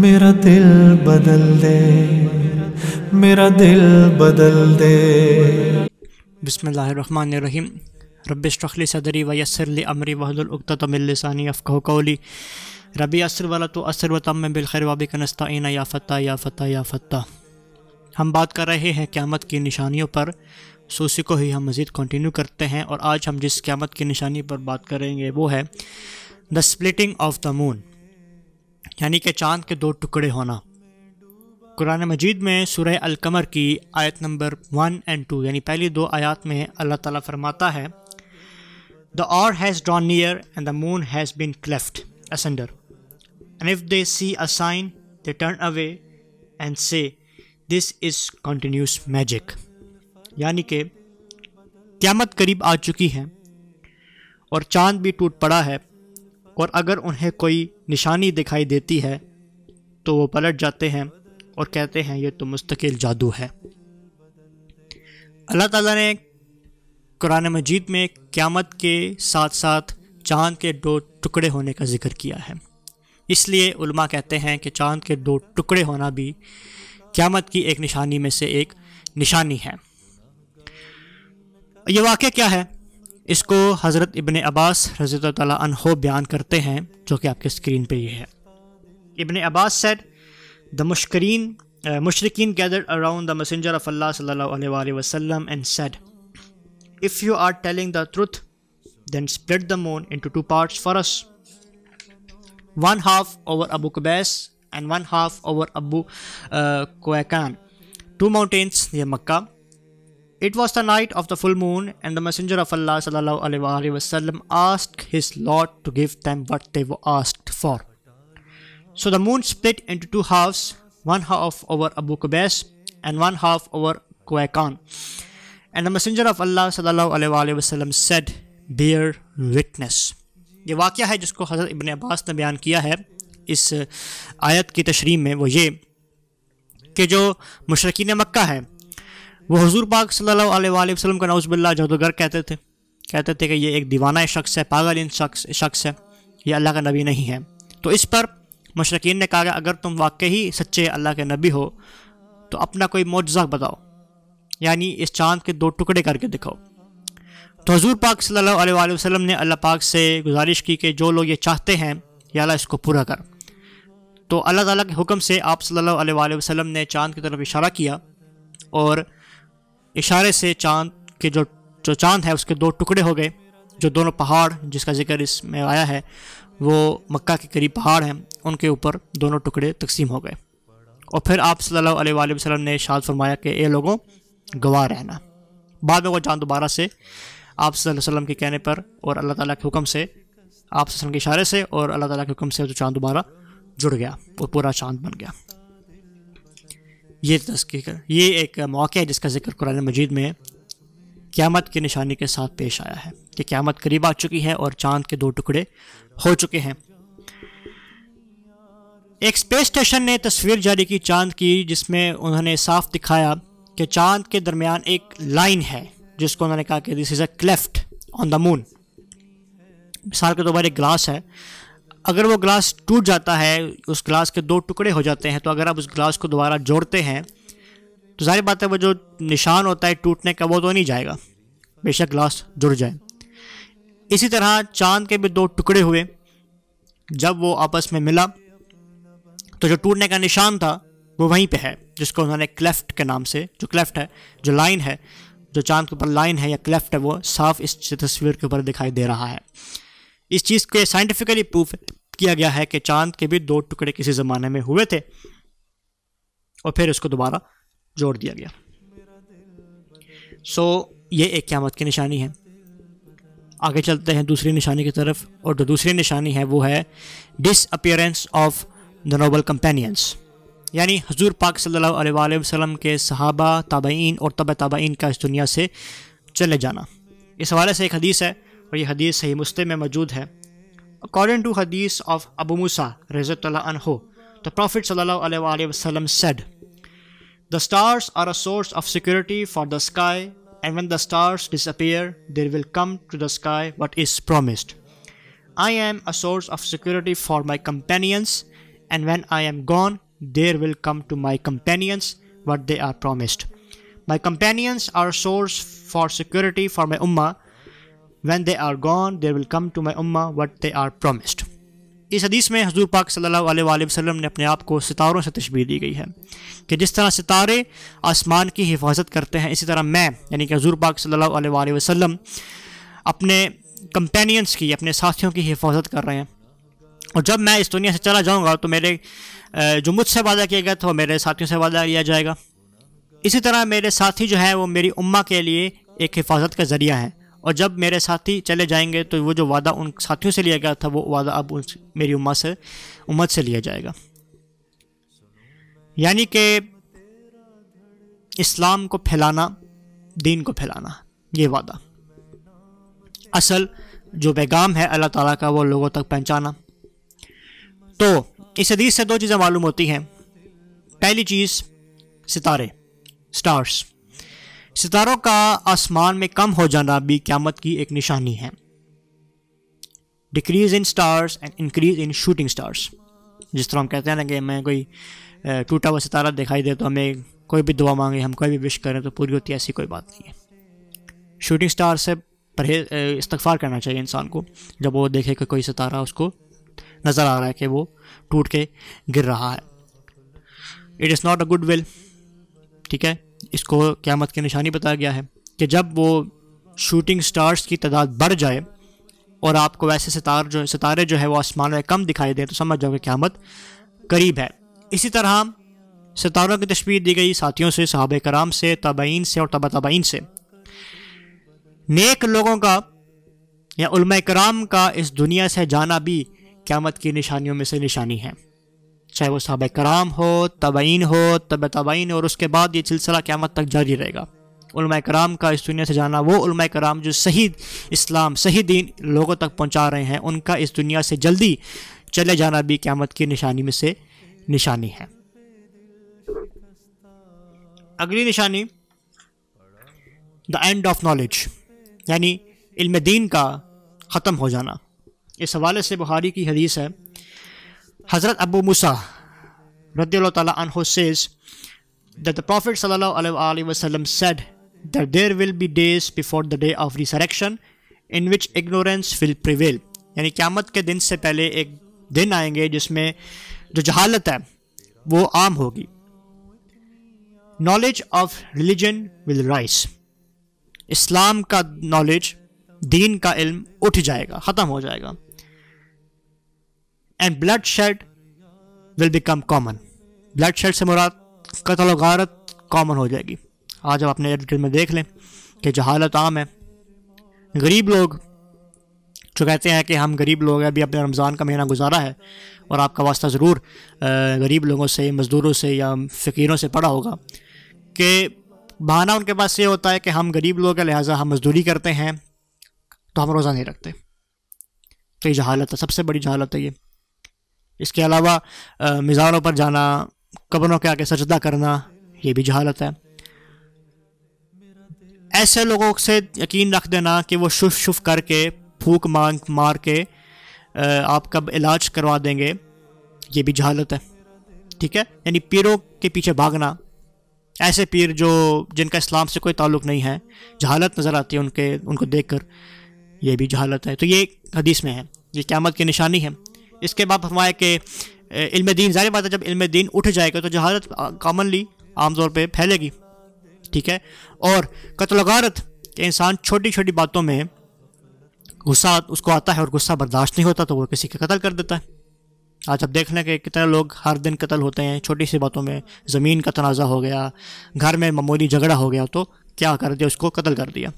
میرا دل بدل دے، میرا دل بدل دے۔ بسم اللہ الرحمن الرحیم۔ رب اشرح لی صدری ویسر لی امری واحلل عقدۃ من لسانی یفقہوا قولی۔ ربی اسر والا تو اسر و تم بالخیر وبک نستعین یا فتح یا فتح یا فتح۔ ہم بات کر رہے ہیں قیامت کی نشانیوں پر، سوسی کو ہی ہم مزید کنٹینیو کرتے ہیں، اور آج ہم جس قیامت کی نشانی پر بات کریں گے وہ ہے دا سپلٹنگ آف دا مون، یعنی کہ چاند کے دو ٹکڑے ہونا۔ قرآن مجید میں سورہ القمر کی آیت نمبر 1 and 2 یعنی پہلی دو آیات میں اللہ تعالیٰ فرماتا ہے the hour has drawn near and the moon has been cleft asunder and if they see a sign they turn away and say this is continuous magic. یعنی کہ قیامت قریب آ چکی ہے اور چاند بھی ٹوٹ پڑا ہے، اور اگر انہیں کوئی نشانی دکھائی دیتی ہے تو وہ پلٹ جاتے ہیں اور کہتے ہیں یہ تو مستقل جادو ہے۔ اللہ تعالیٰ نے قرآن مجید میں قیامت کے ساتھ ساتھ چاند کے دو ٹکڑے ہونے کا ذکر کیا ہے، اس لیے علماء کہتے ہیں کہ چاند کے دو ٹکڑے ہونا بھی قیامت کی ایک نشانی میں سے ایک نشانی ہے۔ یہ واقعہ کیا ہے، اس کو حضرت ابن عباس رضی اللہ تعالیٰ عنہ بیان کرتے ہیں، جو کہ آپ کے اسکرین پہ یہ ہے۔ ابن عباس سیڈ دا مشرکین gathered around the messenger of Allah صلی اللہ علیہ وسلم and said if you are telling the truth then split the moon into two parts for us, one half over Abu قبیس and one half over Abu کویکان، two mountains near Mecca. It was the night of the full moon and the messenger of Allah sallallahu alaihi wasallam asked his Lord to give them what they were asked for. So the moon split into two halves, one half over Abu Qubais and one half over Quaikan. And the messenger of Allah sallallahu alaihi wasallam said, bear witness. یہ واقعہ ہے جس کو حضرت ابن عباس نے بیان کیا ہے۔ اس آیت کی تشریح میں وہ یہ کہ جو مشرکین مکہ ہیں وہ حضور پاک صلی اللہ علیہ وسلم کا نعوذ باللہ جادوگر کہتے تھے کہ یہ ایک دیوانہ شخص ہے، پاگل شخص ہے، یہ اللہ کا نبی نہیں ہے۔ تو اس پر مشرکین نے کہا کہ اگر تم واقعی سچے اللہ کے نبی ہو تو اپنا کوئی معجزہ بتاؤ، یعنی اس چاند کے دو ٹکڑے کر کے دکھاؤ۔ تو حضور پاک صلی اللہ علیہ وسلم نے اللہ پاک سے گزارش کی کہ جو لوگ یہ چاہتے ہیں یا اللہ اس کو پورا کر۔ تو اللہ تعالیٰ کے حکم سے آپ صلی اللہ علیہ وسلم نے چاند کی طرف اشارہ کیا، اور اشارے سے چاند کے جو چاند ہے اس کے دو ٹکڑے ہو گئے، جو دونوں پہاڑ جس کا ذکر اس میں آیا ہے وہ مکہ کے قریب پہاڑ ہیں، ان کے اوپر دونوں ٹکڑے تقسیم ہو گئے۔ اور پھر آپ صلی اللہ علیہ وسلم نے ارشاد فرمایا کہ اے لوگوں گواہ رہنا۔ بعد میں وہ چاند دوبارہ سے آپ صلی اللہ علیہ وسلم کے کہنے پر اور اللہ تعالیٰ کے حکم سے، آپ صلی اللہ علیہ وسلم کے اشارے سے اور اللہ تعالیٰ کے حکم سے، جو چاند دوبارہ جڑ گیا، وہ پورا چاند بن گیا۔ یہ ایک موقع ہے جس کا ذکر قرآن مجید میں قیامت کی نشانی کے ساتھ پیش آیا ہے کہ قیامت قریب آ چکی ہے اور چاند کے دو ٹکڑے ہو چکے ہیں۔ ایک اسپیس اسٹیشن نے تصویر جاری کی چاند کی، جس میں انہوں نے صاف دکھایا کہ چاند کے درمیان ایک لائن ہے، جس کو انہوں نے کہا کہ دس از اے کلیفٹ آن دا مون۔ مثال کے طور پر ایک گلاس ہے، اگر وہ گلاس ٹوٹ جاتا ہے، اس گلاس کے دو ٹکڑے ہو جاتے ہیں، تو اگر آپ اس گلاس کو دوبارہ جوڑتے ہیں تو ظاہر بات ہے وہ جو نشان ہوتا ہے ٹوٹنے کا وہ تو نہیں جائے گا، بے شک گلاس جڑ جائے۔ اسی طرح چاند کے بھی دو ٹکڑے ہوئے، جب وہ آپس میں ملا تو جو ٹوٹنے کا نشان تھا وہ وہیں پہ ہے، جس کو انہوں نے کلیفٹ کے نام سے، جو کلیفٹ ہے، جو لائن ہے، جو چاند کے اوپر لائن ہے یا کلیفٹ ہے، وہ صاف اس تصویر کے اوپر دکھائی دے رہا ہے۔ اس چیز کے سائنٹیفکلی پروف کیا گیا ہے کہ چاند کے بھی دو ٹکڑے کسی زمانے میں ہوئے تھے اور پھر اس کو دوبارہ جوڑ دیا گیا۔ یہ ایک قیامت کی نشانی ہے۔ آگے چلتے ہیں دوسری نشانی کی طرف، اور جو دوسری نشانی ہے وہ ہے disappearance of the noble companions, یعنی حضور پاک صلی اللہ علیہ وسلم کے صحابہ، تابعین اور تبع تابعین کا اس دنیا سے چلے جانا۔ اس حوالے سے ایک حدیث ہے، اور یہ حدیث صحیح مسلم میں موجود ہے۔ اکارڈنگ ٹو حدیث آف ابو موسیٰ رضی اللہ عنہ، دا پروفٹ صلی اللہ علیہ وسلم said the stars are a source of security for the sky and when the stars disappear there will come to the sky what is promised. I am a source of security for my companions and when I am gone, there will come to my companions what they are promised. My companions are a source for security for my ummah. When they are gone, there will come to my ummah what they are promised. اس حدیث میں حضور پاک صلی اللہ علیہ وآلہ وسلم نے اپنے آپ کو ستاروں سے تشبیہ دی گئی ہے کہ جس طرح ستارے آسمان کی حفاظت کرتے ہیں, اسی طرح میں یعنی کہ حضور پاک صلی اللہ علیہ وآلہ وسلم اپنے کمپینینس کی, اپنے ساتھیوں کی حفاظت کر رہے ہیں. اور جب میں اس دنیا سے چلا جاؤں گا تو میرے جو مجھ سے وعدہ کیا گیا تھا وہ میرے ساتھیوں سے وعدہ لیا جائے گا. اسی طرح میرے ساتھی جو ہیں وہ میری امہ کے لیے ایک حفاظت کا ذریعہ ہیں, اور جب میرے ساتھی چلے جائیں گے تو وہ جو وعدہ ان ساتھیوں سے لیا گیا تھا وہ وعدہ اب میری امت سے لیا جائے گا. یعنی کہ اسلام کو پھیلانا, دین کو پھیلانا, یہ وعدہ اصل جو پیغام ہے اللہ تعالیٰ کا وہ لوگوں تک پہنچانا. تو اس حدیث سے دو چیزیں معلوم ہوتی ہیں. پہلی چیز ستارے, سٹارز. ستاروں کا آسمان میں کم ہو جانا بھی قیامت کی ایک نشانی ہے. Decrease in stars and increase in shooting stars. جس طرح ہم کہتے ہیں نا کہ ہمیں کوئی ٹوٹا ہوا ستارہ دکھائی دے تو ہمیں کوئی بھی دعا مانگے, ہم کوئی بھی وش کریں تو پوری ہوتی ہے, ایسی کوئی بات نہیں ہے. شوٹنگ سٹار سے پرہیز, استغفار کرنا چاہیے انسان کو جب وہ دیکھے کہ کوئی ستارہ اس کو نظر آ رہا ہے کہ وہ ٹوٹ کے گر رہا ہے. It is not a good will, ٹھیک ہے. اس کو قیامت کی نشانی بتایا گیا ہے کہ جب وہ شوٹنگ سٹارز کی تعداد بڑھ جائے اور آپ کو ویسے ستارے جو ہے وہ آسمان میں کم دکھائی دیں تو سمجھ جاؤ کہ قیامت قریب ہے. اسی طرح ستاروں کی تشبیہ دی گئی ساتھیوں سے, صحابہ کرام سے, تابعین سے اور تبع تابعین سے. نیک لوگوں کا یا علماء کرام کا اس دنیا سے جانا بھی قیامت کی نشانیوں میں سے نشانی ہے, چاہے وہ صحابہ کرام ہو, تابعین ہو, تبع تابعین, اور اس کے بعد یہ سلسلہ قیامت تک جاری رہے گا. علماء کرام کا اس دنیا سے جانا, وہ علماء کرام جو صحیح اسلام, صحیح دین لوگوں تک پہنچا رہے ہیں, ان کا اس دنیا سے جلدی چلے جانا بھی قیامت کی نشانی میں سے نشانی ہے. اگلی نشانی دا اینڈ آف نالج, یعنی علم دین کا ختم ہو جانا. اس حوالے سے بخاری کی حدیث ہے. حضرت ابو موسیٰ رضی اللہ تعالیٰ عنہ says that the Prophet صلی اللہ علیہ وسلم said that there will be days before the day of resurrection in which ignorance will prevail. یعنی قیامت کے دن سے پہلے ایک دن آئیں گے جس میں جو جہالت ہے وہ عام ہوگی. Knowledge of religion will rise. اسلام کا knowledge, دین کا علم اٹھ جائے گا, ختم ہو جائے گا. And bloodshed will become common. bloodshed سے مراد قتل و غارت common ہو جائے گی. آج آپ اپنے ارد گرد میں دیکھ لیں کہ جہالت عام ہے. غریب لوگ جو کہتے ہیں کہ ہم غریب لوگ ہیں, ابھی اپنے رمضان کا مہینہ گزارا ہے اور آپ کا واسطہ ضرور غریب لوگوں سے, مزدوروں سے یا فقیروں سے پڑا ہوگا, کہ بہانہ ان کے پاس یہ ہوتا ہے کہ ہم غریب لوگ ہیں لہٰذا ہم مزدوری کرتے ہیں تو ہم روزہ نہیں رکھتے. تو یہ جہالت ہے, سب سے بڑی جہالت ہے یہ. اس کے علاوہ مزاروں پر جانا, قبروں کے آگے سجدہ کرنا, یہ بھی جہالت ہے. ایسے لوگوں سے یقین رکھ دینا کہ وہ شف شف کر کے, پھوک مار کے آپ کا علاج کروا دیں گے, یہ بھی جہالت ہے, ٹھیک ہے. یعنی پیروں کے پیچھے بھاگنا, ایسے پیر جو جن کا اسلام سے کوئی تعلق نہیں ہے, جہالت نظر آتی ہے ان کو دیکھ کر, یہ بھی جہالت ہے. تو یہ حدیث میں ہے, یہ قیامت کی نشانی ہے. اس کے بعد فرمایا کہ علم دین, ظاہر بات ہے جب علم دین اٹھ جائے گا تو جہالت کامنلی عام طور پہ پھیلے گی, ٹھیک ہے. اور قتل و غارت کہ انسان چھوٹی چھوٹی باتوں میں غصہ اس کو آتا ہے اور غصہ برداشت نہیں ہوتا تو وہ کسی کا قتل کر دیتا ہے. آج آپ دیکھ لیں کہ کتنے لوگ ہر دن قتل ہوتے ہیں چھوٹی سی باتوں میں. زمین کا تنازع ہو گیا, گھر میں معمولی جھگڑا ہو گیا تو کیا کر دیا, اس کو قتل کر دیا.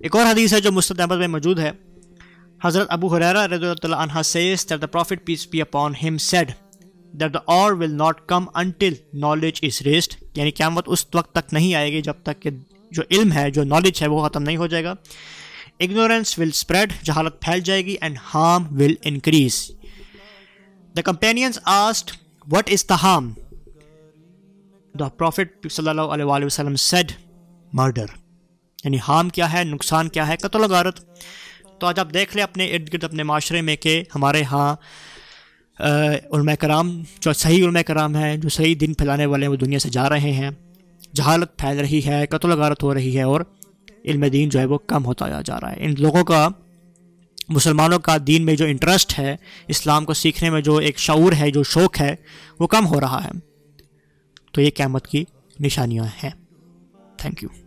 ایک اور حدیث ہے جو مسند احمد میں موجود ہے. Hazrat Abu Huraira radiallahu anhu says that the Prophet peace be upon him said that the hour will not come until knowledge is raised. یعنی قیامت اس وقت تک نہیں آئے گی جب تک کہ جو علم ہے, جو knowledge ہے وہ ختم نہیں ہو جائے گا. Ignorance will spread, جہالت پھیل جائے گی. And harm will increase. The companions asked, what is the harm? The Prophet sallallahu alaihi wasallam said, murder. یعنی harm کیا ہے, نقصان کیا ہے, قتل و غارت. تو آج آپ دیکھ لیں اپنے ارد گرد, اپنے معاشرے میں کہ ہمارے ہاں علماء کرام جو صحیح علماء کرام ہیں، جو صحیح دین پھیلانے والے ہیں، وہ دنیا سے جا رہے ہیں، جہالت پھیل رہی ہے، قتل و غارت ہو رہی ہے، اور علم دین جو ہے وہ کم ہوتا جا رہا ہے۔ ان لوگوں کا، مسلمانوں کا دین میں جو انٹرسٹ ہے، اسلام کو سیکھنے میں جو ایک شعور ہے، جو شوق ہے، وہ کم ہو رہا ہے۔ تو یہ قیامت کی نشانیاں ہیں۔ Thank you.